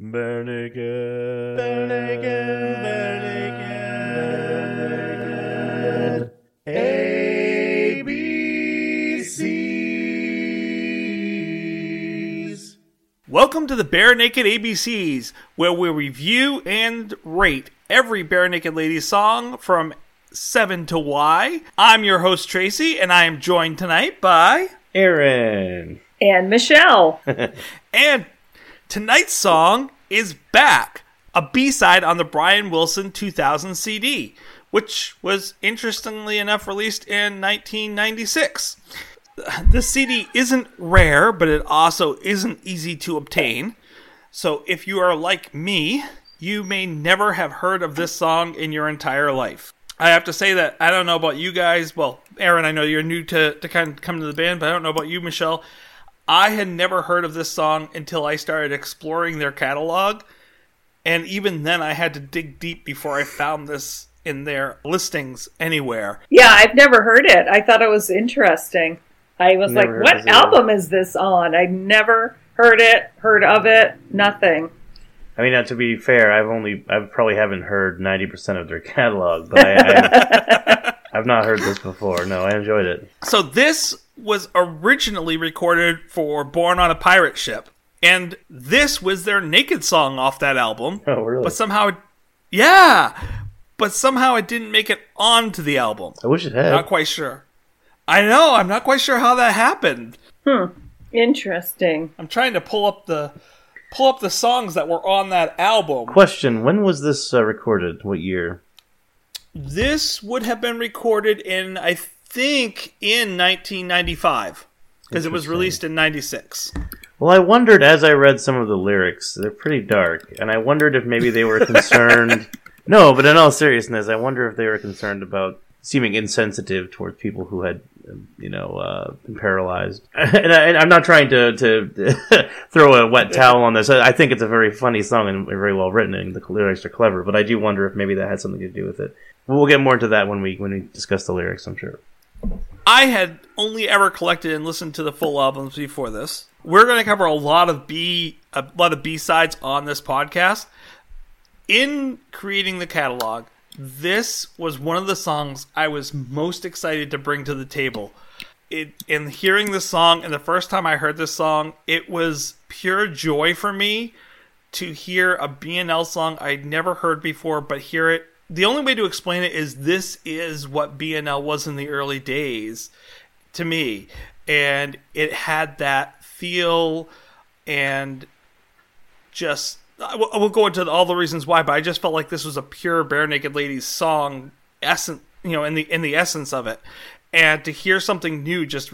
Barenaked. Barenaked. ABCs. Welcome to the Barenaked ABCs, where we review and rate every Barenaked Ladies song from 7 to Y. I'm your host, Tracy, and I am joined tonight by... Aaron. And Michelle. And... tonight's song is Back, a B-side on the Brian Wilson 2000 CD, which was, interestingly enough, released in 1996. This CD isn't rare, but it also isn't easy to obtain. So if you are like me, you may never have heard of this song in your entire life. I have to say that I don't know about you guys. Well, Aaron, I know you're new to kind of come to the band, but I don't know about you, Michelle. I had never heard of this song until I started exploring their catalog, and even then I had to dig deep before I found this in their listings anywhere. Yeah, I've never heard it. I thought it was interesting. I was like, what album is this on? I've never heard it, heard of it, nothing. I mean, now, to be fair, I probably haven't heard 90% of their catalog, but I've not heard this before. No, I enjoyed it. So this was originally recorded for Born on a Pirate Ship, and this was their naked song off that album. Oh, really? But somehow it didn't make it onto the album. I wish it had. Not quite sure. I know. I'm not quite sure how that happened. Interesting. I'm trying to pull up the songs that were on that album. Question: when was this recorded? What year? This would have been recorded in, I think, in 1995, because it was released in 96. Well, I wondered as I read some of the lyrics, they're pretty dark, and I wondered if maybe they were concerned... No, but in all seriousness, I wonder if they were concerned about seeming insensitive towards people who had, been paralyzed. And I'm not trying to throw a wet towel on this. I think it's a very funny song and very well written, and the lyrics are clever, but I do wonder if maybe that had something to do with it. We'll get more into that when we discuss the lyrics, I'm sure. I had only ever collected and listened to the full albums before this. We're going to cover a lot of B-sides on this podcast. In creating the catalog, this was one of the songs I was most excited to bring to the table. And hearing this song, and the first time I heard this song, it was pure joy for me to hear a B&L song I'd never heard before, but hear it. The only way to explain it is this is what B&L was in the early days to me. And it had that feel, and just... we'll go into all the reasons why, but I just felt like this was a pure Barenaked Ladies song essence, in the essence of it. And to hear something new just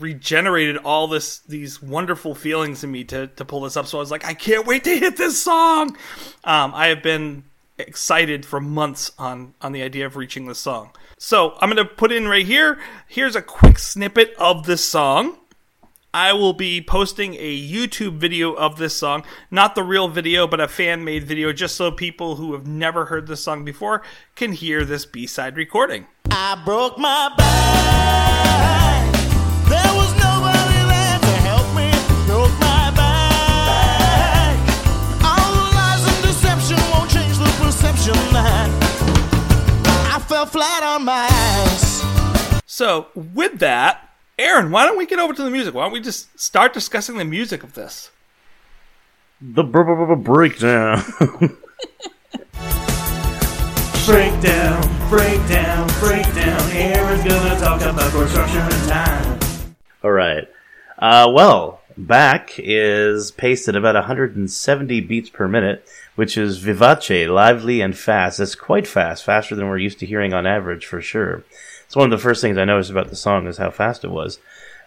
regenerated all these wonderful feelings in me to pull this up. So I was like, I can't wait to hit this song. I have been excited for months on the idea of reaching this song. So I'm going to put in right here. Here's a quick snippet of this song. I will be posting a YouTube video of this song. Not the real video, but a fan-made video, just so people who have never heard this song before can hear this B-side recording. I broke my back. There was nobody there to help me. Broke my back. All the lies and deception won't change the perception that I fell flat on my ass. So, with that... Aaron, why don't we get over to the music? Why don't we just start discussing the music of this? The breakdown. breakdown. Aaron's gonna talk about construction and time. All right. Well, Back is paced at about 170 beats per minute, which is vivace, lively, and fast. It's quite fast, faster than we're used to hearing on average, for sure. It's one of the first things I noticed about the song is how fast it was.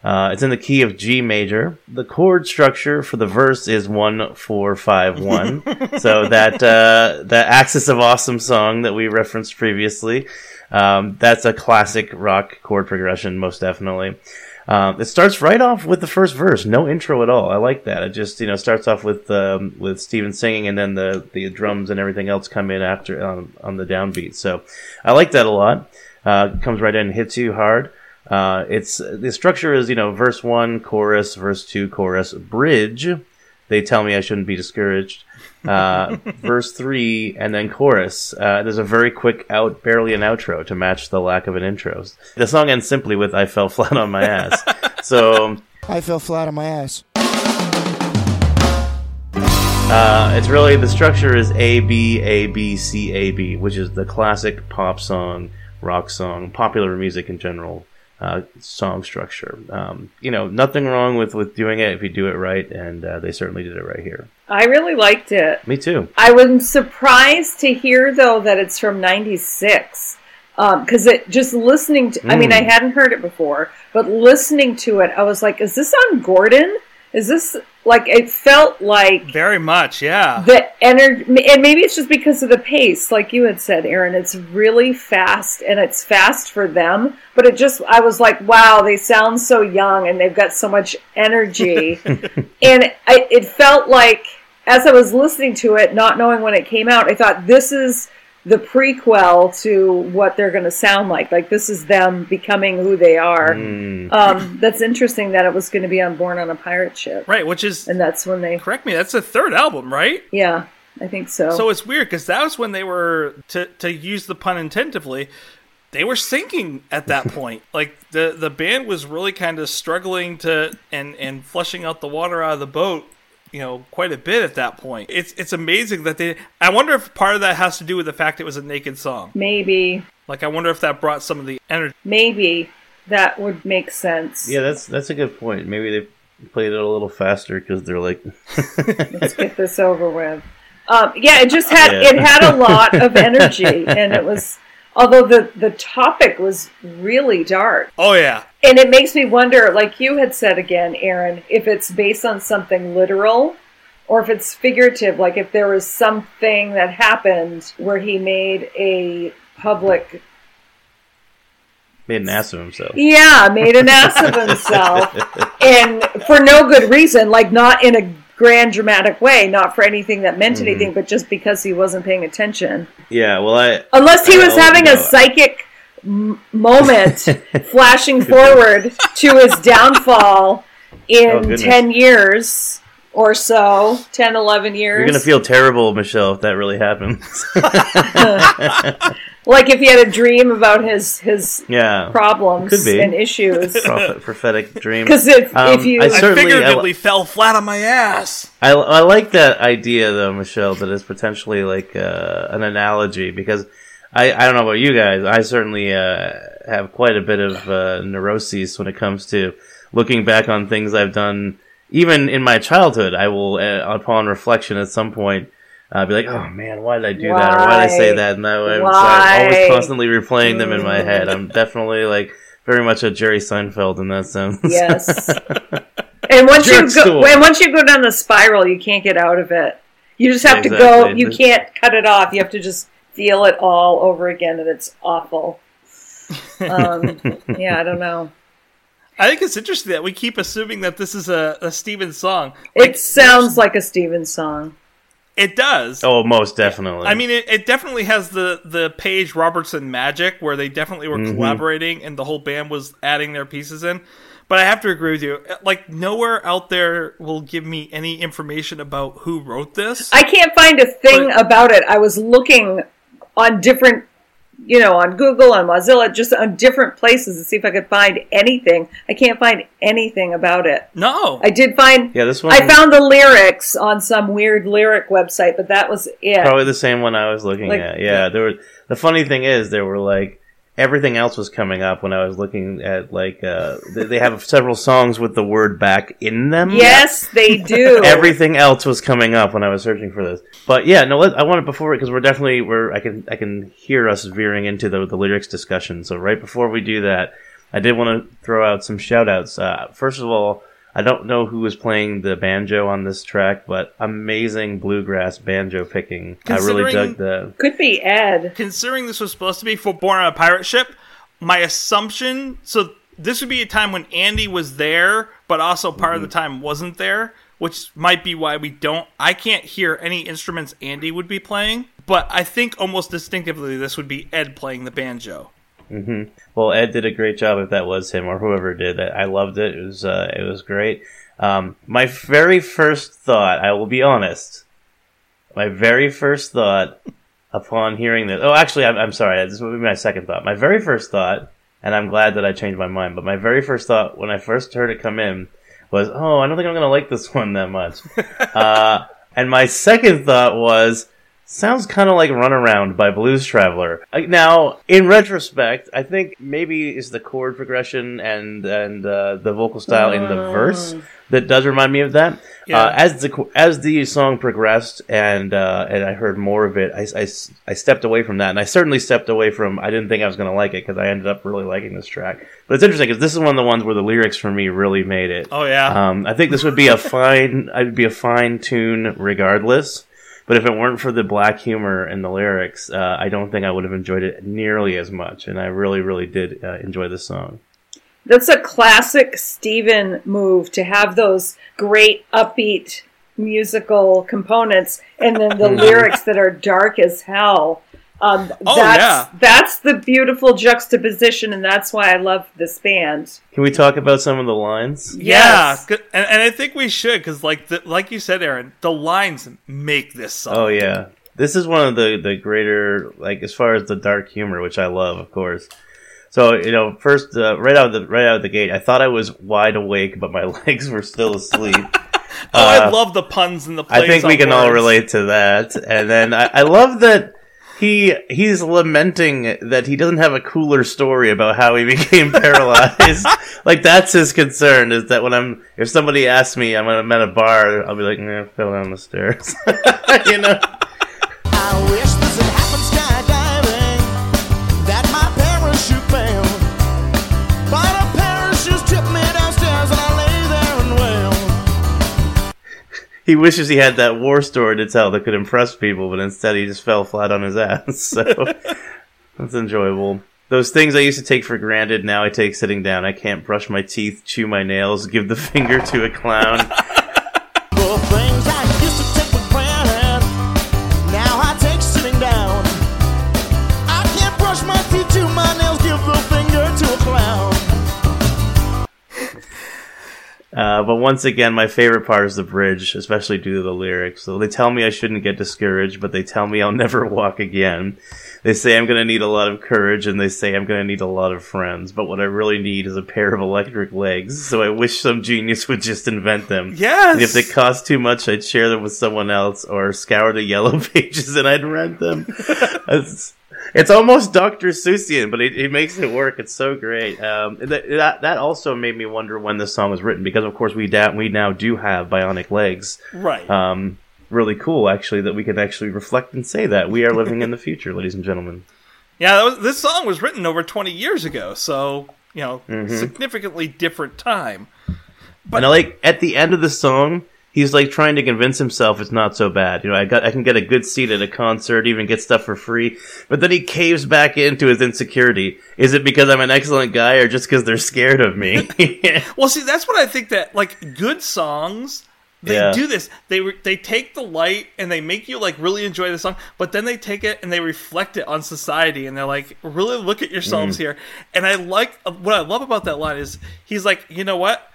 It's in the key of G major. The chord structure for the verse is 1-4-5-1. So that Axis of Awesome song that we referenced previously, that's a classic rock chord progression, most definitely. It starts right off with the first verse, no intro at all. I like that. It just starts off with Stephen singing, and then the drums and everything else come in after on the downbeat. So I like that a lot. Comes right in and hits you hard. It's the structure is verse 1, chorus, verse 2, chorus, bridge. They tell me I shouldn't be discouraged. Verse 3 and then chorus. There's a very quick out, barely an outro to match the lack of an intro. The song ends simply with I fell flat on my ass. So I fell flat on my ass. It's really, the structure is A, B, A, B, C, A, B, which is the classic pop song, rock song, popular music in general, song structure. You know, nothing wrong with doing it if you do it right, and they certainly did it right here. I really liked it. Me too. I was surprised to hear, though, that it's from 96. Because it just listening to, I mean, I hadn't heard it before, but listening to it, I was like, is this on Gordon? Is this, like, it felt like... Very much, yeah. The energy, and maybe it's just because of the pace, like you had said, Aaron. It's really fast, and it's fast for them, but it just, I was like, wow, they sound so young, and they've got so much energy. And it felt like, as I was listening to it, not knowing when it came out, I thought, this is the prequel to what they're going to sound like. Like, this is them becoming who they are. That's interesting that it was going to be on Born on a Pirate Ship. Right, which is... And that's when they... Correct me, that's the third album, right? Yeah, I think so. So it's weird, because that was when they were, to use the pun intentively, they were sinking at that point. Like, the band was really kind of struggling to... And flushing out the water out of the boat, you know, quite a bit at that point. It's amazing that they... I wonder if part of that has to do with the fact it was a naked song. Maybe. Like, I wonder if that brought some of the energy. Maybe. That would make sense. Yeah, that's a good point. Maybe they played it a little faster because they're like... Let's get this over with. Yeah, it just had... Yeah. It had a lot of energy, and it was... Although the topic was really dark. Oh, yeah. And it makes me wonder, like you had said again, Aaron, if it's based on something literal or if it's figurative, like if there was something that happened where he made a public... Made an ass of himself. Yeah, made an ass of himself. And for no good reason, like not in a grand dramatic way, not for anything that meant anything, but just because he wasn't paying attention. Yeah, well, unless he was having a psychic moment flashing forward to his downfall in 10 years or so, 10, 11 years. You're going to feel terrible, Michelle, if that really happens. Like if he had a dream about his problems and issues. Prophetic dream. Because I figuratively fell flat on my ass. I like that idea, though, Michelle, that it's potentially like an analogy, because I don't know about you guys. I certainly have quite a bit of neuroses when it comes to looking back on things I've done. Even in my childhood, I will, upon reflection at some point, be like, oh man, why did I do that? Or why did I say that? And I'm always constantly replaying them in my head. I'm definitely like very much a Jerry Seinfeld in that sense. Yes. And once you go down the spiral, you can't get out of it. You just have to go, you can't cut it off. You have to just feel it all over again, and it's awful. Yeah, I don't know. I think it's interesting that we keep assuming that this is a Stephen song. Like, it sounds like a Stephen song. It does. Oh, most definitely. I mean, it definitely has the Page Robertson magic, where they definitely were collaborating and the whole band was adding their pieces in. But I have to agree with you. Like, nowhere out there will give me any information about who wrote this. I can't find a thing about it. I was looking on different... You know, on Google, on Mozilla, just on different places to see if I could find anything. I can't find anything about it. No. I did find... Yeah, this one... I found the lyrics on some weird lyric website, but that was it. Probably the same one I was looking at. Yeah, there were... The funny thing is, there were, like... Everything else was coming up when I was looking at, like, they have several songs with the word back in them. Yes, they do. Everything else was coming up when I was searching for this. But yeah, no, I want it before, because I can hear us veering into the lyrics discussion. So right before we do that, I did want to throw out some shout outs. First of all, I don't know who was playing the banjo on this track, but amazing bluegrass banjo picking. I really dug the... Could be Ed. Considering this was supposed to be for Born on a Pirate Ship, my assumption... So this would be a time when Andy was there, but also part of the time wasn't there, which might be why we don't... I can't hear any instruments Andy would be playing, but I think almost distinctively this would be Ed playing the banjo. Mm-hmm. Well, Ed did a great job if that was him or whoever did it. I loved it. It was great. My very first thought, I will be honest, my very first thought upon hearing this... Oh, actually, I'm sorry. This would be my second thought. My very first thought, and I'm glad that I changed my mind, but my very first thought when I first heard it come in was, oh, I don't think I'm going to like this one that much. And my second thought was, sounds kind of like Runaround by Blues Traveler. Now, in retrospect, I think maybe it's the chord progression and the vocal style in the verse that does remind me of that. Yeah. As the song progressed and I heard more of it, I stepped away from that. And I certainly stepped away from, I didn't think I was going to like it, because I ended up really liking this track. But it's interesting because this is one of the ones where the lyrics for me really made it. Oh, yeah. I think this would be a fine tune regardless. But if it weren't for the black humor in the lyrics, I don't think I would have enjoyed it nearly as much. And I really, really did enjoy this song. That's a classic Stephen move to have those great upbeat musical components and then the lyrics that are dark as hell. That's the beautiful juxtaposition, and that's why I love this band. Can we talk about some of the lines? Yes. Yeah, and I think we should, because like you said, Aaron, the lines make this song. Oh, yeah. This is one of the greater, like, as far as the dark humor, which I love, of course. So, you know, first, right out of the gate, I thought I was wide awake, but my legs were still asleep. Oh, I love the puns and the plays. I think we can all relate to that. And then I love that... He's lamenting that he doesn't have a cooler story about how he became paralyzed. Like, that's his concern, is that if somebody asks me, I'm at a bar, I'll be like, I fell down the stairs. You know? I wish this had happened skydiving, that my parachute failed. But a parachute tipped me downstairs and I lay there and wailed. He wishes he had that war story to tell that could impress people, but instead he just fell flat on his ass. So that's enjoyable. Those things I used to take for granted, now I take sitting down. I can't brush my teeth, chew my nails, give the finger to a clown. The things I used to take for granted, now I take sitting down. I can't brush my teeth, chew my nails, give the finger to a clown. But once again, my favorite part is the bridge, especially due to the lyrics. So they tell me I shouldn't get discouraged, but they tell me I'll never walk again. They say I'm going to need a lot of courage, and they say I'm going to need a lot of friends. But what I really need is a pair of electric legs, so I wish some genius would just invent them. Yes! And if they cost too much, I'd share them with someone else, or scour the yellow pages and I'd rent them. It's almost Dr. Seussian, but it makes it work. It's so great. That also made me wonder when this song was written, because of course we now do have bionic legs. Right. Really cool, actually, that we can actually reflect and say that we are living in the future, ladies and gentlemen. Yeah, this song was written over 20 years ago, so you know, significantly different time. But and I like at the end of the song. He's like trying to convince himself it's not so bad. You know, I can get a good seat at a concert, even get stuff for free. But then he caves back into his insecurity. Is it because I'm an excellent guy, or just because they're scared of me? Well, see, that's what I think that like good songs, they do this. They take the light and they make you like really enjoy the song, but then they take it and they reflect it on society, and they're like, really look at yourselves here. And I like what I love about that line is he's like, you know what?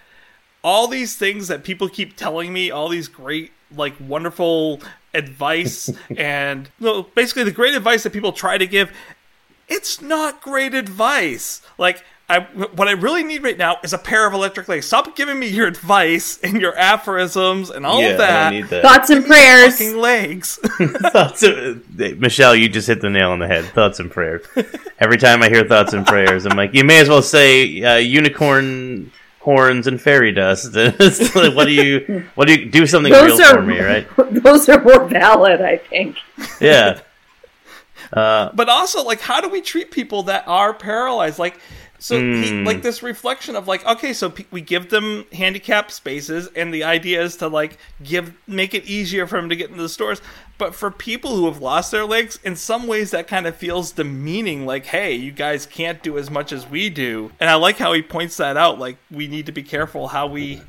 All these things that people keep telling me, all these great, like, wonderful advice, and you know, basically the great advice that people try to give, it's not great advice. Like, what I really need right now is a pair of electric legs. Stop giving me your advice and your aphorisms and all of that. I need that. Thoughts and prayers. Fucking legs. Michelle, you just hit the nail on the head. Thoughts and prayers. Every time I hear thoughts and prayers, I'm like, you may as well say unicorn... horns and fairy dust. What do you do something those real are, for me, right? Those are more valid, I think. Yeah. But also, like, how do we treat people that are paralyzed? Like, so like this reflection of like, okay, so we give them handicapped spaces, and the idea is to like make it easier for them to get into the stores. But for people who have lost their legs, in some ways that kind of feels demeaning. Like, hey, you guys can't do as much as we do. And I like how he points that out. Like, we need to be careful how we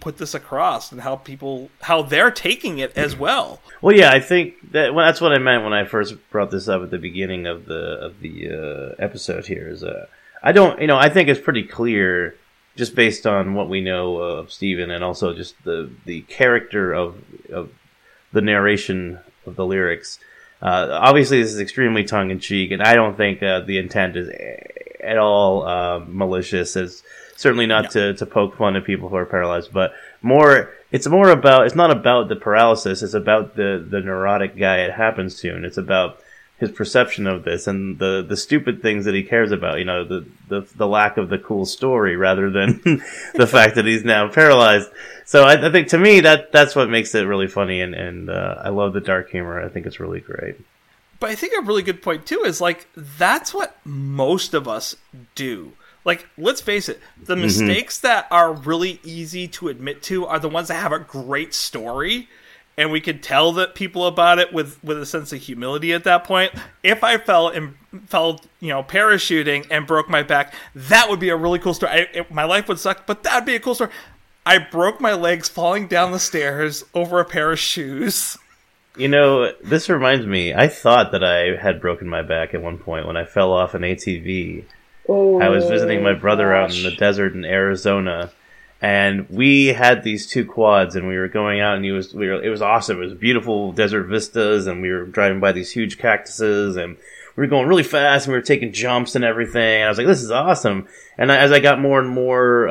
put this across and how they're taking it as well. Well, yeah, I think that's what I meant when I first brought this up at the beginning of the episode. Here is I think it's pretty clear just based on what we know of Stephen, and also just the character of the narration of the lyrics. Obviously, this is extremely tongue-in-cheek, and I don't think the intent is at all malicious. It's certainly not to poke fun at people who are paralyzed, but it's not about the paralysis, it's about the neurotic guy it happens to, and it's about his perception of this and the stupid things that he cares about, you know, the lack of the cool story rather than the fact that he's now paralyzed. So I think, to me, that's what makes it really funny, and I love the dark humor. I think it's really great. But I think a really good point, too, is, like, that's what most of us do. Like, let's face it, the mistakes that are really easy to admit to are the ones that have a great story, and we can tell that people about it with a sense of humility at that point. If I fell, you know, parachuting and broke my back, that would be a really cool story. My life would suck, but that'd be a cool story. I broke my legs falling down the stairs over a pair of shoes. You know, this reminds me. I thought that I had broken my back at one point when I fell off an ATV. Oh, I was visiting my brother out in the desert in Arizona. And we had these two quads, and we were going out, and it was awesome. It was beautiful desert vistas, and we were driving by these huge cactuses, and we were going really fast, and we were taking jumps and everything. And I was like, "This is awesome!" And as I got more and more,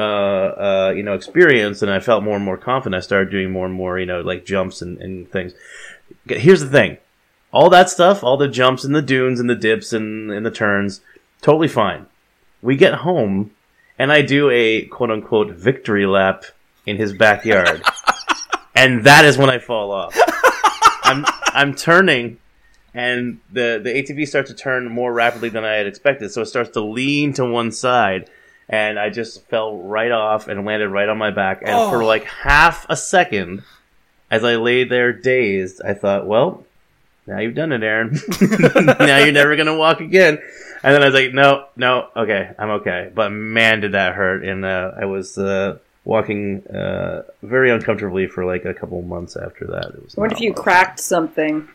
experience, and I felt more and more confident, I started doing more and more, you know, like jumps and things. Here's the thing: all that stuff, all the jumps and the dunes and the dips and the turns, totally fine. We get home. And I do a quote-unquote victory lap in his backyard. And that is when I fall off. I'm turning, and the ATV starts to turn more rapidly than I had expected. So it starts to lean to one side. And I just fell right off and landed right on my back. And for like half a second, as I lay there dazed, I thought, well, now you've done it, Aaron. Now you're never going to walk again. And then I was like, no, okay, I'm okay. But man, did that hurt. And I was walking very uncomfortably for like a couple months after that. I wonder if you cracked something.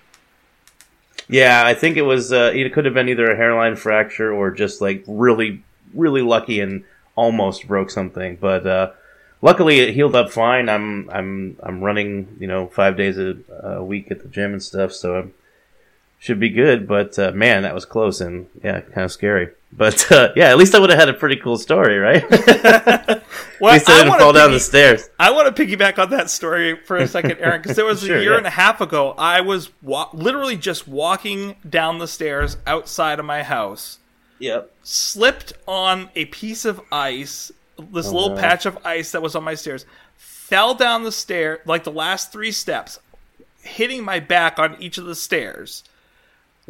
Yeah, I think it was, it could have been either a hairline fracture or just like really, really lucky and almost broke something. But luckily it healed up fine. I'm running, 5 days a week at the gym and stuff, so I'm should be good, but man, that was close and kind of scary. But at least I would have had a pretty cool story, right? Well, at least I didn't fall down the stairs. I want to piggyback on that story for a second, Aaron, because there was a year and a half ago, I was literally just walking down the stairs outside of my house. Yep. Slipped on a piece of ice, this little patch of ice that was on my stairs, fell down the stair, like the last three steps, hitting my back on each of the stairs.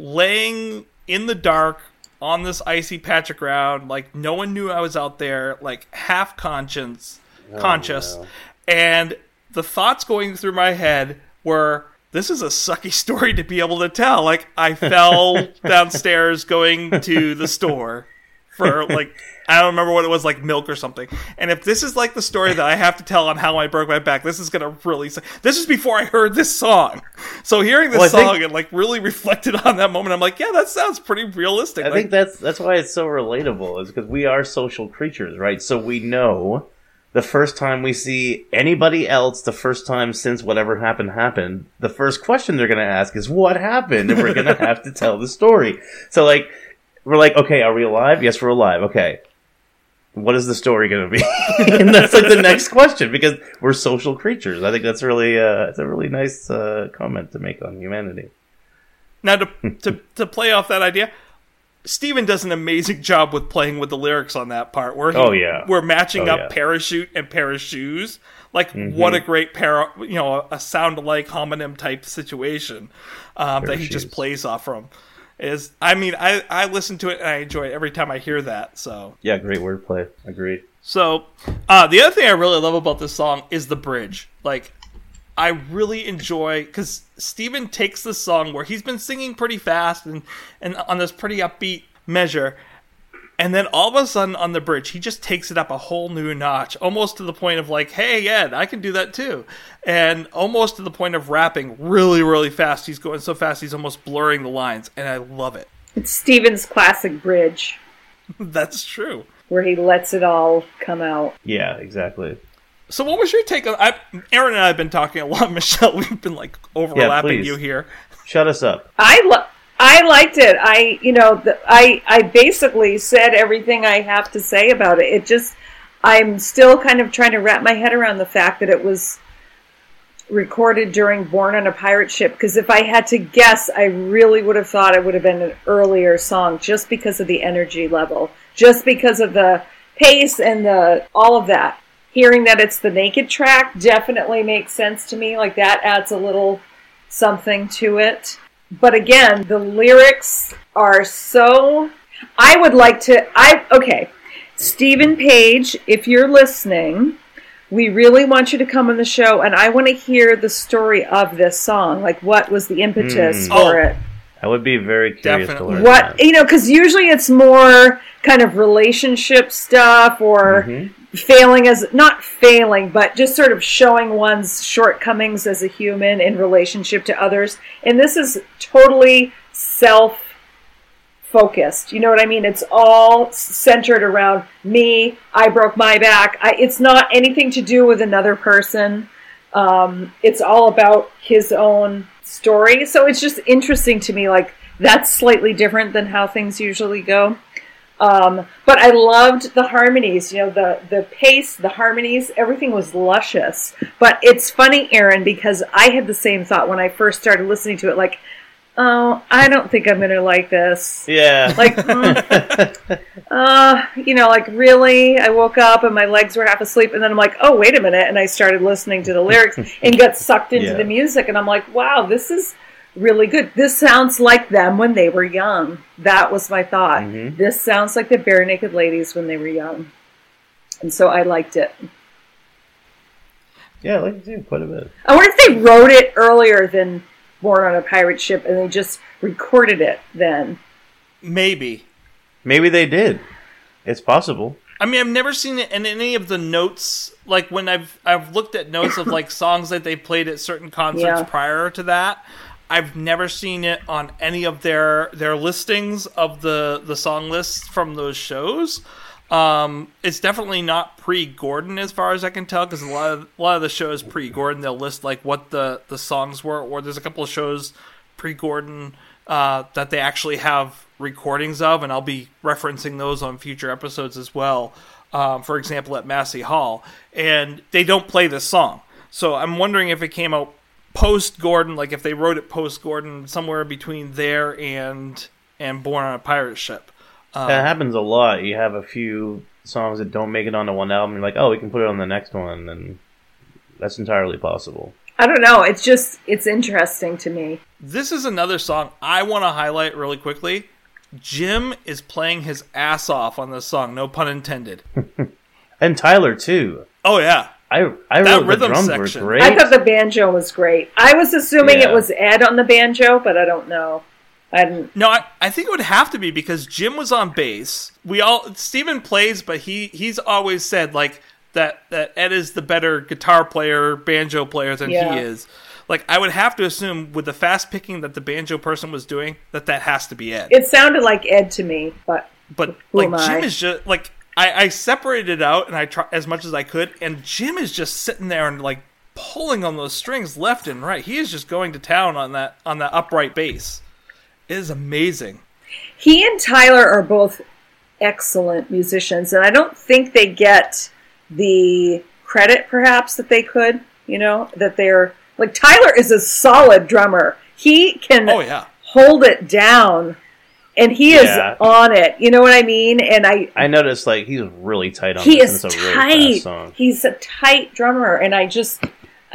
Laying in the dark on this icy patch of ground, like no one knew I was out there, like half conscious. No. And the thoughts going through my head were, this is a sucky story to be able to tell. Like I fell downstairs going to the store for like, I don't remember what it was, like milk or something. And if this is like the story that I have to tell on how I broke my back, this is going to really... This is before I heard this song. So hearing this song and like really reflected on that moment, I'm like, yeah, that sounds pretty realistic. I think that's why it's so relatable, is because we are social creatures, right? So we know the first time we see anybody else, the first time since whatever happened, the first question they're going to ask is, what happened? And we're going to have to tell the story. So like... We're like, okay, are we alive? Yes, we're alive. Okay. What is the story going to be? And that's like the next question, because we're social creatures. I think that's really it's a really nice comment to make on humanity. Now, to play off that idea, Stephen does an amazing job with playing with the lyrics on that part. We're matching up parachute and pair of shoes. Like, what a great pair, a sound-alike homonym type situation that he just plays off from. I listen to it and I enjoy it every time I hear that. So yeah, great wordplay. Agreed. So the other thing I really love about this song is the bridge. Like, I really enjoy, because Stephen takes this song where he's been singing pretty fast and on this pretty upbeat measure, and then all of a sudden on the bridge he just takes it up a whole new notch, almost to the point of like, hey Ed, I can do that too, and almost to the point of rapping really, really fast. He's going so fast he's almost blurring the lines, and I love it. It's Stephen's classic bridge. That's true. where he lets it all come out. Yeah, exactly. So what was your take on... Aaron and I have been talking a lot, Michelle. We've been, like, overlapping you here. Shut us up. I liked it. I basically said everything I have to say about it. It just... I'm still kind of trying to wrap my head around the fact that it was recorded during Born on a Pirate Ship, because if I had to guess, I really would have thought it would have been an earlier song, just because of the energy level, just because of the pace and the all of that. Hearing that it's the Naked track definitely makes sense to me. Like, that adds a little something to it. But again, the lyrics are so... I would like to... Okay. Stephen Page, if you're listening, we really want you to come on the show, and I want to hear the story of this song. Like, what was the impetus for it? I would be very curious to learn that. You know, because usually it's more kind of relationship stuff or not failing, but just sort of showing one's shortcomings as a human in relationship to others. And this is totally self-focused. You know what I mean? It's all centered around me. I broke my back. It's not anything to do with another person. It's all about his own story. So it's just interesting to me. Like, that's slightly different than how things usually go. But I loved the harmonies, you know, the pace, the harmonies, everything was luscious. But it's funny, Aaron, because I had the same thought when I first started listening to it. Like, oh, I don't think I'm going to like this. Yeah. Like, you know, like, really? I woke up and my legs were half asleep, and then I'm like, oh, wait a minute. And I started listening to the lyrics and got sucked into the music. And I'm like, wow, this is really good. This sounds like them when they were young. That was my thought. Mm-hmm. This sounds like the Barenaked Ladies when they were young. And so I liked it. Yeah, I liked it too, quite a bit. I wonder if they wrote it earlier than Born on a Pirate Ship, and they just recorded it then. Maybe they did. It's possible. I mean, I've never seen it in any of the notes. Like, when I've looked at notes of, like, songs that they played at certain concerts prior to that, I've never seen it on any of their listings of the song lists from those shows. It's definitely not pre-Gordon, as far as I can tell, because a lot of the shows pre-Gordon, they'll list, like, what the songs were, or there's a couple of shows pre-Gordon that they actually have recordings of, and I'll be referencing those on future episodes as well, for example, at Massey Hall, and they don't play this song. So I'm wondering if it came out post-Gordon, like if they wrote it post-Gordon, somewhere between there and Born on a Pirate Ship. That happens a lot. You have a few songs that don't make it onto one album. You're like, oh, we can put it on the next one, and that's entirely possible. I don't know. It's just, it's interesting to me. This is another song I want to highlight really quickly. Jim is playing his ass off on this song, no pun intended. And Tyler, too. Oh, yeah. I wrote the drums section. Were great. I thought the banjo was great. I was assuming it was Ed on the banjo, but I don't know. I think it would have to be, because Jim was on bass. Stephen plays, but he's always said, like, that Ed is the better guitar player, banjo player than he is. Like, I would have to assume, with the fast picking that the banjo person was doing, that has to be Ed. It sounded like Ed to me, but who like am I? Jim is just like, I separated it out, and I try as much as I could, and Jim is just sitting there and, like, pulling on those strings left and right. He is just going to town on that upright bass. It is amazing. He and Tyler are both excellent musicians, and I don't think they get the credit, perhaps, that they could, you know, that they're... Like, Tyler is a solid drummer. He can hold it down, and he is on it. You know what I mean? And I noticed, like, he's really tight on this. He is tight. Really fast song. He's a tight drummer, and I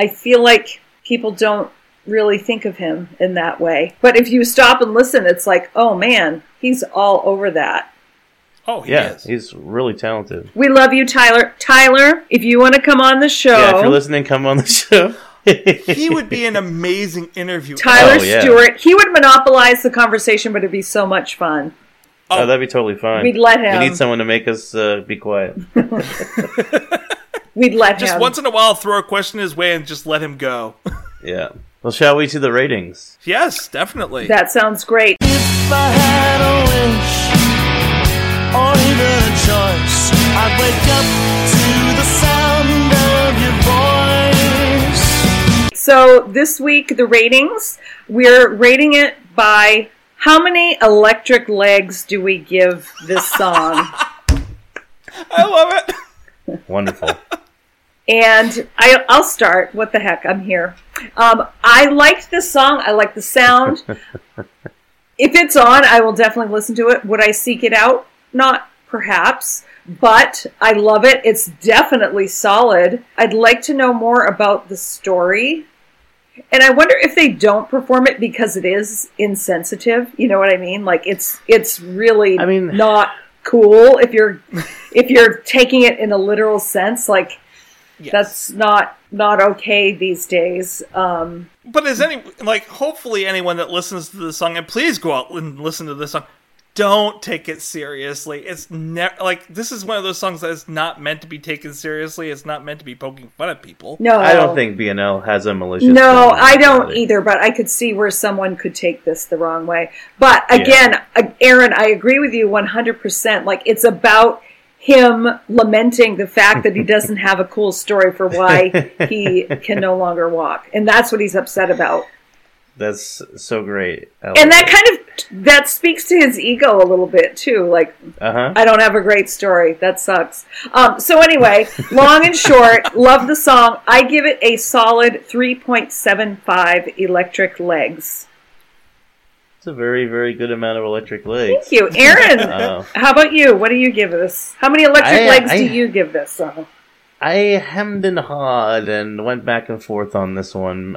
feel like people don't really think of him in that way. But if you stop and listen, it's like, oh man, he's all over that. Oh, he is. He's really talented. We love you, Tyler. Tyler, if you want to come on the show. Yeah, if you're listening, come on the show. He would be an amazing interview. Tyler Stewart. He would monopolize the conversation, but it'd be so much fun. Oh, that'd be totally fine. We'd let him. We need someone to make us be quiet. We'd let him. Just once in a while throw a question his way and just let him go. Yeah. Well, shall we to the ratings? Yes, definitely. That sounds great. If I had a wish given a choice, I'd wake up to the sound of your voice. So this week, the ratings, we're rating it by how many electric legs do we give this song? I love it. Wonderful. And I'll start. What the heck? I'm here. I liked this song. I like the sound. If it's on, I will definitely listen to it. Would I seek it out? Not perhaps, but I love it. It's definitely solid. I'd like to know more about the story. And I wonder if they don't perform it because it is insensitive. You know what I mean? Like it's really not cool if you're taking it in a literal sense. Like yes. That's not okay these days. But is hopefully anyone that listens to this song, and please go out and listen to this song, don't take it seriously. It's this is one of those songs that is not meant to be taken seriously. It's not meant to be poking fun at people. No, I don't think B&L has a malicious. No, I don't either. But I could see where someone could take this the wrong way. But again, yeah. Aaron, I agree with you 100%. Like it's about him lamenting the fact that he doesn't have a cool story for why he can no longer walk. And that's what he's upset about. That's so great. And that speaks to his ego a little bit too. Like, I don't have a great story. That sucks. So anyway, long and short, love the song. I give it a solid 3.75 electric legs. A very, very good amount of electric legs. Thank you. Aaron, how about you? What do you give this? How many electric legs do you give this? I hemmed and hawed and went back and forth on this one.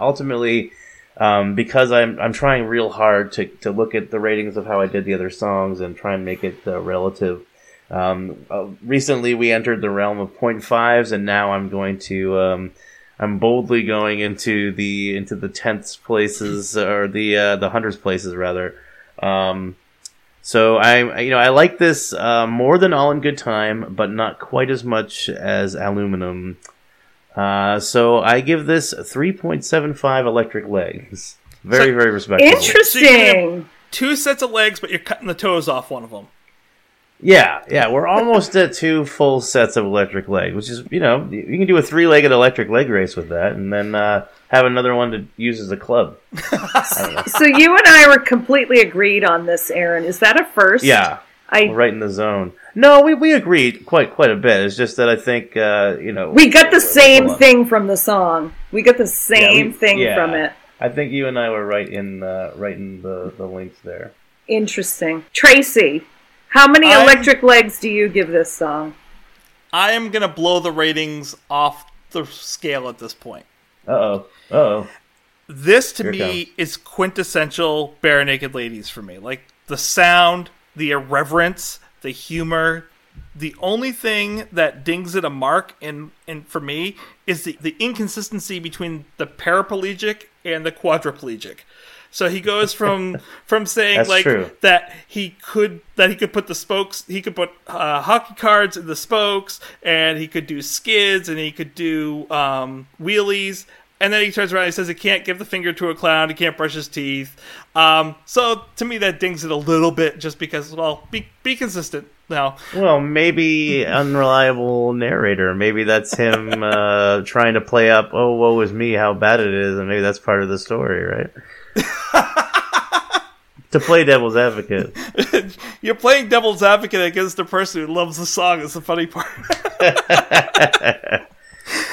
Ultimately, because I'm trying real hard to look at the ratings of how I did the other songs and try and make it relative. Recently, we entered the realm of 0.5s, and now I'm going to... I'm boldly going into the 10th places, or the 100th places rather. So I like this more than All in Good Time, but not quite as much as Aluminum. So I give this 3.75 electric legs. Very, very respectable. Interesting. So 2 sets of legs, but you're cutting the toes off one of them. Yeah, we're almost at 2 full sets of electric leg, which is, you can do a 3-legged electric leg race with that, and then have another one to use as a club. I don't know. So you and I were completely agreed on this, Aaron. Is that a first? Yeah, we're right in the zone. No, we agreed quite a bit. It's just that I think, we got the same thing from the song. We got the same thing from it. I think you and I were right in the links there. Interesting. Tracy. How many electric legs do you give this song? I am going to blow the ratings off the scale at this point. Uh-oh. This, to me, is quintessential Barenaked Ladies for me. Like, the sound, the irreverence, the humor. The only thing that dings it a mark, and for me, is the inconsistency between the paraplegic and the quadriplegic. So he goes from saying like true. that he could put hockey cards in the spokes, and he could do skids, and he could do wheelies, and then he turns around and he says he can't give the finger to a clown, he can't brush his teeth. So to me that dings it a little bit, just because be consistent now. Well, maybe unreliable narrator. Maybe that's him trying to play up. Oh, woe is me, how bad it is, and maybe that's part of the story, right? To play devil's advocate. You're playing devil's advocate against the person who loves the song. Is the funny part.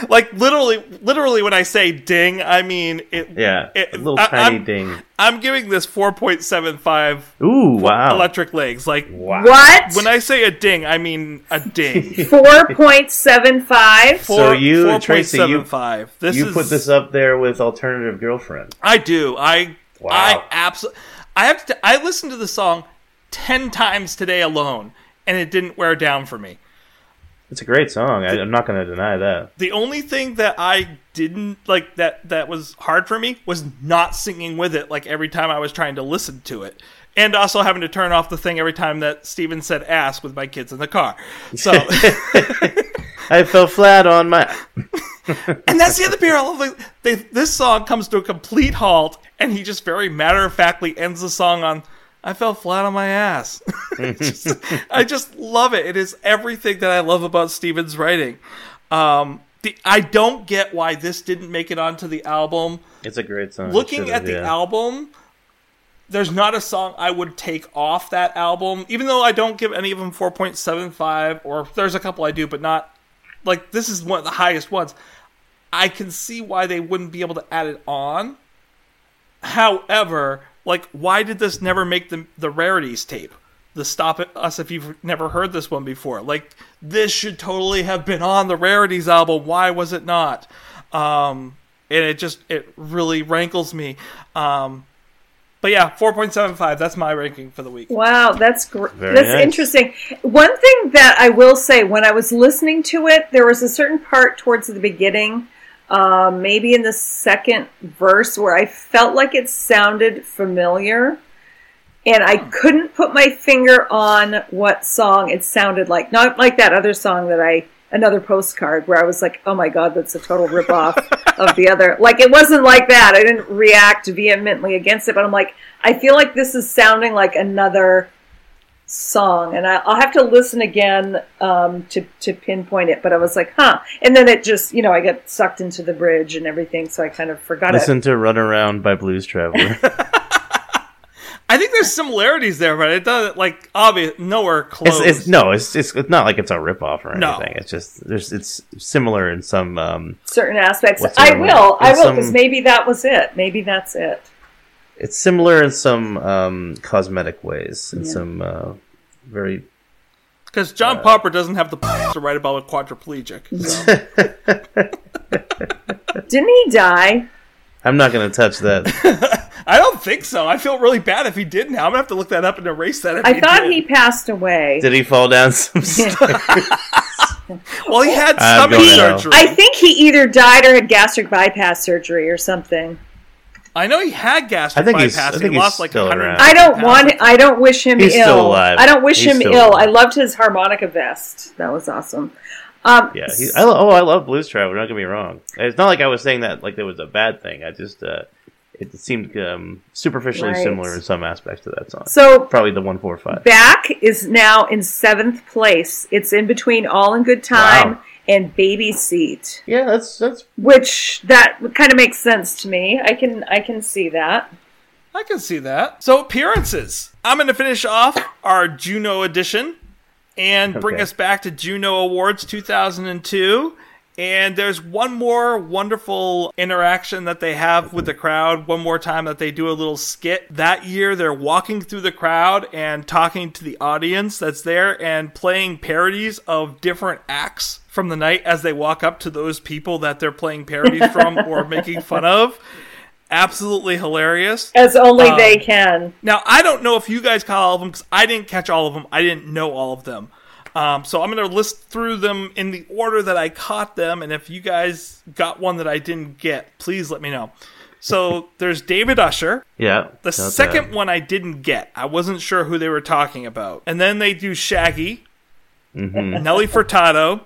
Like literally when I say ding, I mean it. Yeah, a little tiny ding. I'm giving this 4.75. Ooh, wow! Electric legs. Like wow. What? When I say a ding, I mean a ding. 4.75. So you, 4. Tracy, 75. You put this up there with Alternative Girlfriend. I do. I absolutely. I listened to the song 10 times today alone, and it didn't wear down for me. It's a great song. I'm not going to deny that. The only thing that I didn't like that was hard for me was not singing with it. Like every time I was trying to listen to it, and also having to turn off the thing every time that Steven said "ass" with my kids in the car. So I fell flat on my. And that's the other parallel. This song comes to a complete halt, and he just very matter-of-factly ends the song on I fell flat on my ass. I just love it. It is everything that I love about Stephen's writing. I don't get why this didn't make it onto the album. It's a great song. Looking at the album, there's not a song I would take off that album, even though I don't give any of them 4.75, or there's a couple I do, but not, like, this is one of the highest ones. I can see why they wouldn't be able to add it on. However, like, why did this never make the rarities tape? The Stop Us If You've Never Heard This One Before. Like, this should totally have been on the rarities album. Why was it not? And it really rankles me. But yeah, 4.75. That's my ranking for the week. Wow, that's nice. Interesting. One thing that I will say, when I was listening to it, there was a certain part towards the beginning, maybe in the second verse, where I felt like it sounded familiar, and I couldn't put my finger on what song it sounded like. Not like that other song that another postcard, where I was like, oh my God, that's a total ripoff of the other. Like, it wasn't like that. I didn't react vehemently against it, but I'm like, I feel like this is sounding like another song, and I'll have to listen again to pinpoint it, but I was like, huh. And then it just, you know, I got sucked into the bridge and everything, so I kind of forgot. Listen to Run Around by Blues Traveler. I think there's similarities there, but it doesn't, like, obvious, nowhere close. It's not like it's a ripoff or anything. It's just it's similar in some certain aspects. I will because maybe that was it. Maybe that's it. It's similar in some cosmetic ways, in some very... Because John Popper doesn't have the to write about a quadriplegic. So. Didn't he die? I'm not going to touch that. I don't think so. I feel really bad if he did now. I'm going to have to look that up and erase that. I thought he passed away. Did he fall down some stairs? Well, he had stomach surgery. I think he either died or had gastric bypass surgery or something. I know he had gastric bypass. He lost like 100. I don't wish him ill. He's still alive. I don't wish him ill. I loved his harmonica vest. That was awesome. I love Blues Traveler. Don't get me wrong. It's not like I was saying that like there was a bad thing. I just it seemed superficially similar in some aspects to that song. So probably the 145. Back is now in 7th place. It's in between All in Good Time. Wow. And Baby Seat. Yeah, that's which that kind of makes sense to me. I can see that. I can see that. So appearances. I'm going to finish off our Juno edition and bring us back to Juno Awards 2002. And there's one more wonderful interaction that they have with the crowd. One more time that they do a little skit. That year, they're walking through the crowd and talking to the audience that's there and playing parodies of different acts from the night as they walk up to those people that they're playing parodies from or making fun of. Absolutely hilarious. As only they can. Now, I don't know if you guys caught all of them because I didn't catch all of them. I didn't know all of them. So I'm going to list through them in the order that I caught them. And if you guys got one that I didn't get, please let me know. So there's David Usher. Yeah. The second one I didn't get. I wasn't sure who they were talking about. And then they do Shaggy. Mm-hmm. Nelly Furtado.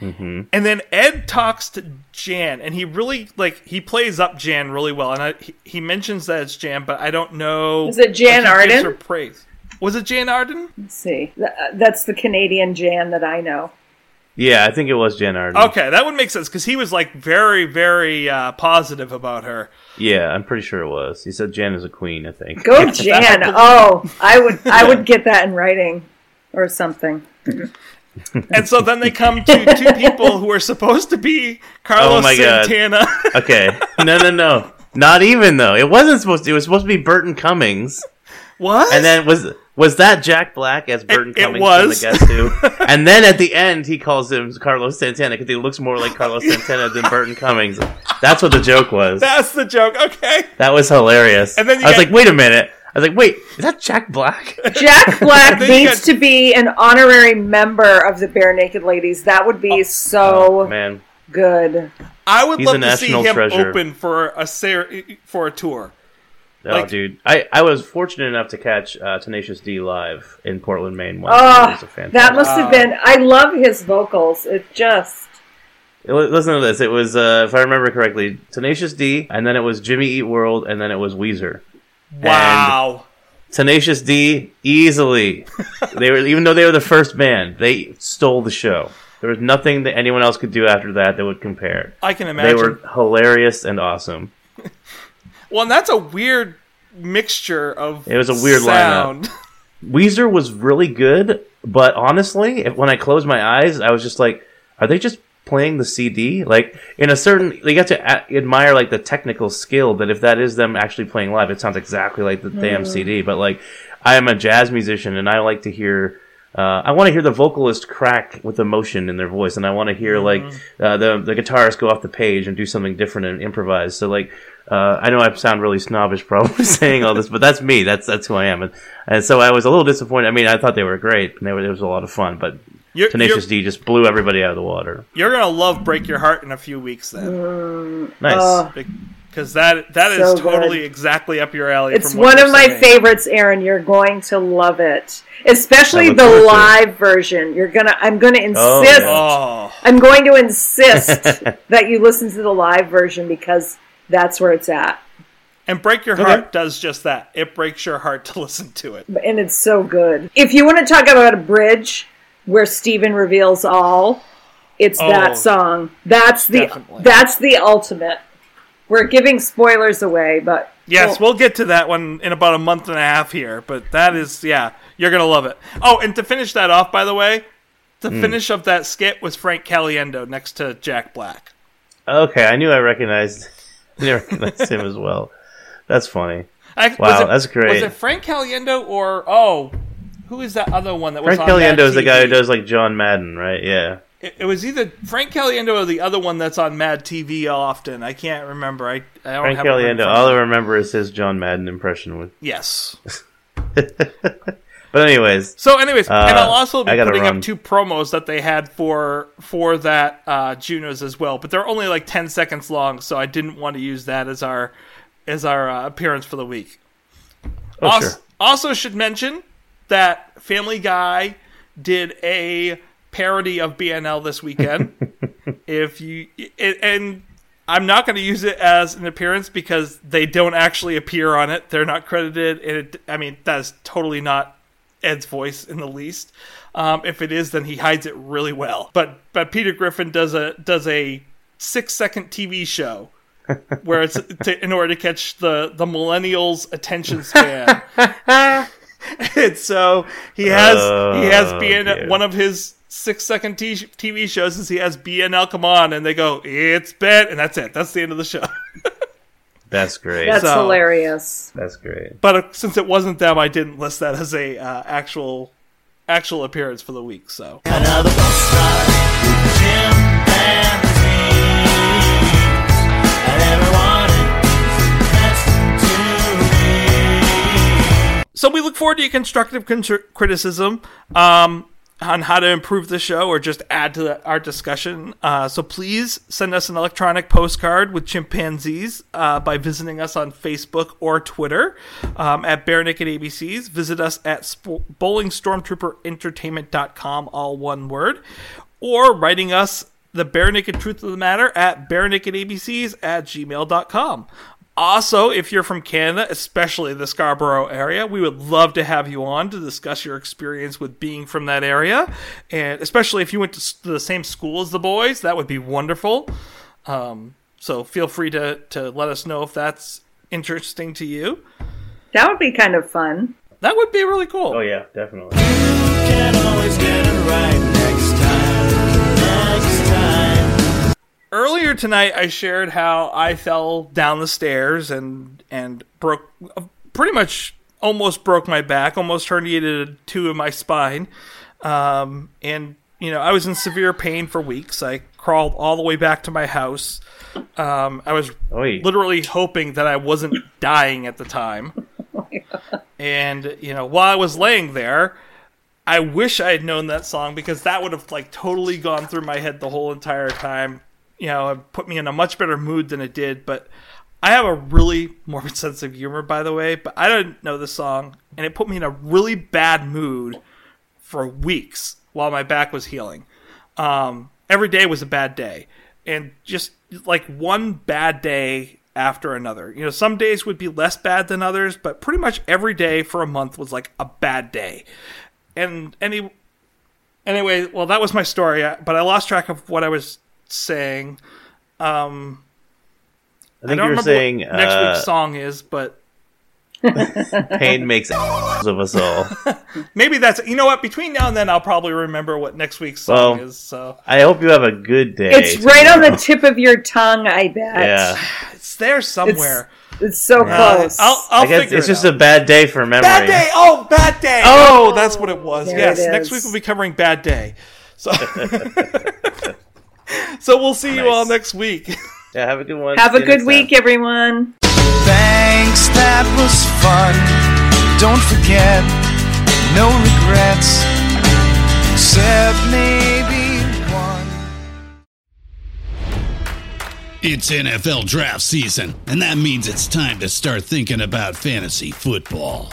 Mm-hmm. And then Ed talks to Jan. And he really, like, he plays up Jan really well. And he mentions that it's Jan, but I don't know. Is it Jan Arden? Or praise. Was it Jan Arden? Let's see. That's the Canadian Jan that I know. Yeah, I think it was Jan Arden. Okay, that would make sense, because he was, like, very, very positive about her. Yeah, I'm pretty sure it was. He said Jan is a queen, I think. Go Jan! I would get that in writing or something. And so then they come to two people who are supposed to be Carlos Santana. God. Okay. No. Not even, though. It wasn't supposed to. It was supposed to be Burton Cummings. What? And then was that Jack Black as Burton Cummings? It was. Guess who? And then at the end, he calls him Carlos Santana because he looks more like Carlos Santana than Burton Cummings. That's what the joke was. That's the joke. Okay. That was hilarious. And then I was like, wait, is that Jack Black? Jack Black needs to be an honorary member of the Barenaked Ladies. That would be man. Good. I would love to see him open for a tour. Oh, like, dude. I was fortunate enough to catch Tenacious D live in Portland, Maine. That must have been... I love his vocals. It just... Listen to this. It was, if I remember correctly, Tenacious D, and then it was Jimmy Eat World, and then it was Weezer. Wow. Tenacious D, easily. They were, even though they were the first band, they stole the show. There was nothing that anyone else could do after that that would compare. I can imagine. They were hilarious and awesome. Well, and that's a weird mixture of sound. It was a weird lineup. Weezer was really good, but honestly, when I closed my eyes, I was just like, are they just playing the CD? Like, in a certain... They got to admire, like, the technical skill, that if that is them actually playing live, it sounds exactly like the damn CD. But, like, I am a jazz musician, and I like to hear... I want to hear the vocalist crack with emotion in their voice, and I want to hear like the guitarist go off the page and do something different and improvise. So like, I know I sound really snobbish probably saying all this, but that's me. That's who I am, and so I was a little disappointed. I mean, I thought they were great, and it was a lot of fun, but Tenacious D just blew everybody out of the water. You're gonna love "Break Your Heart" in a few weeks, then. Nice. Because that so is totally good. Exactly up your alley. It's from one of my favorites, Aaron. You're going to love it, especially the live version. I'm going to insist that you listen to the live version because that's where it's at. And Break Your Heart does just that. It breaks your heart to listen to it, and it's so good. If you want to talk about a bridge where Stephen reveals all, it's that song. That's the ultimate. We're giving spoilers away, but... Yes, we'll get to that one in about a month and a half here, but that is, you're going to love it. Oh, and to finish that off, by the way, the finish of that skit was Frank Caliendo next to Jack Black. Okay, I recognized him as well. That's funny. That's great. Was it Frank Caliendo or, who is that other one that was on Mad TV? Frank Caliendo is the guy who does, like, John Madden, right? Yeah. It was either Frank Caliendo or the other one that's on Mad TV often. I can't remember. I don't Frank have Caliendo. All I remember is his John Madden impression. Yes. But anyways. So anyways, and I'll also be putting up 2 promos that they had for that Junos as well. But they're only like 10 seconds long, so I didn't want to use that as our appearance for the week. Oh, also should mention that Family Guy did a parody of BNL this weekend. And I'm not going to use it as an appearance because they don't actually appear on it. They're not credited. That is totally not Ed's voice in the least. If it is, then he hides it really well. But Peter Griffin does a 6-second TV show where it's in order to catch the millennials' attention span. And so he has BNL. One of his 6-second TV shows is he has BNL come on, and they go, it's Ben, and that's it. That's the end of the show. That's great. That's hilarious. That's great. But since it wasn't them, I didn't list that as a actual appearance for the week. So another bus ride with Jim and the team, and everyone is attached to me. So we look forward to your constructive criticism. On how to improve the show or just add to our discussion. So please send us an electronic postcard with chimpanzees by visiting us on Facebook or Twitter at Barenaked ABCs. Visit us at bowlingstormtrooperentertainment.com, all one word, or writing us the Barenaked Truth of the Matter at BarenakedABCs@gmail.com. Also, if you're from Canada, especially the Scarborough area, we would love to have you on to discuss your experience with being from that area. And especially if you went to the same school as the boys, that would be wonderful. So feel free to let us know if that's interesting to you. That would be kind of fun. That would be really cool. Oh, yeah, definitely. You can always get it right next time. Earlier tonight, I shared how I fell down the stairs and pretty much almost broke my back, almost herniated 2 of my spine. I was in severe pain for weeks. I crawled all the way back to my house. I was literally hoping that I wasn't dying at the time. Oh my God. And, while I was laying there, I wish I had known that song because that would have totally gone through my head the whole entire time. It put me in a much better mood than it did, but I have a really morbid sense of humor, by the way, but I didn't know the song, and it put me in a really bad mood for weeks while my back was healing. Every day was a bad day, and just one bad day after another. You know, some days would be less bad than others, but pretty much every day for a month was like a bad day. And anyway, well, that was my story, but I lost track of what I was saying. I think you were saying what next week's song is, but pain makes asses of us all. Maybe that's, you know what, between now and then I'll probably remember what next week's song is. So I hope you have a good day. It's right tomorrow. On the tip of your tongue, I bet. Yeah, it's there somewhere. It's so close. I'll figure it's just out. A bad day for memory. Bad day. Oh, bad day. Oh, that's what it was. Yes, it next week we'll be covering bad day. So, so we'll see you all next week. Yeah, have a good one. Have a good week, everyone. Thanks, that was fun. Don't forget, no regrets, except maybe one. It's NFL draft season, and that means it's time to start thinking about fantasy football.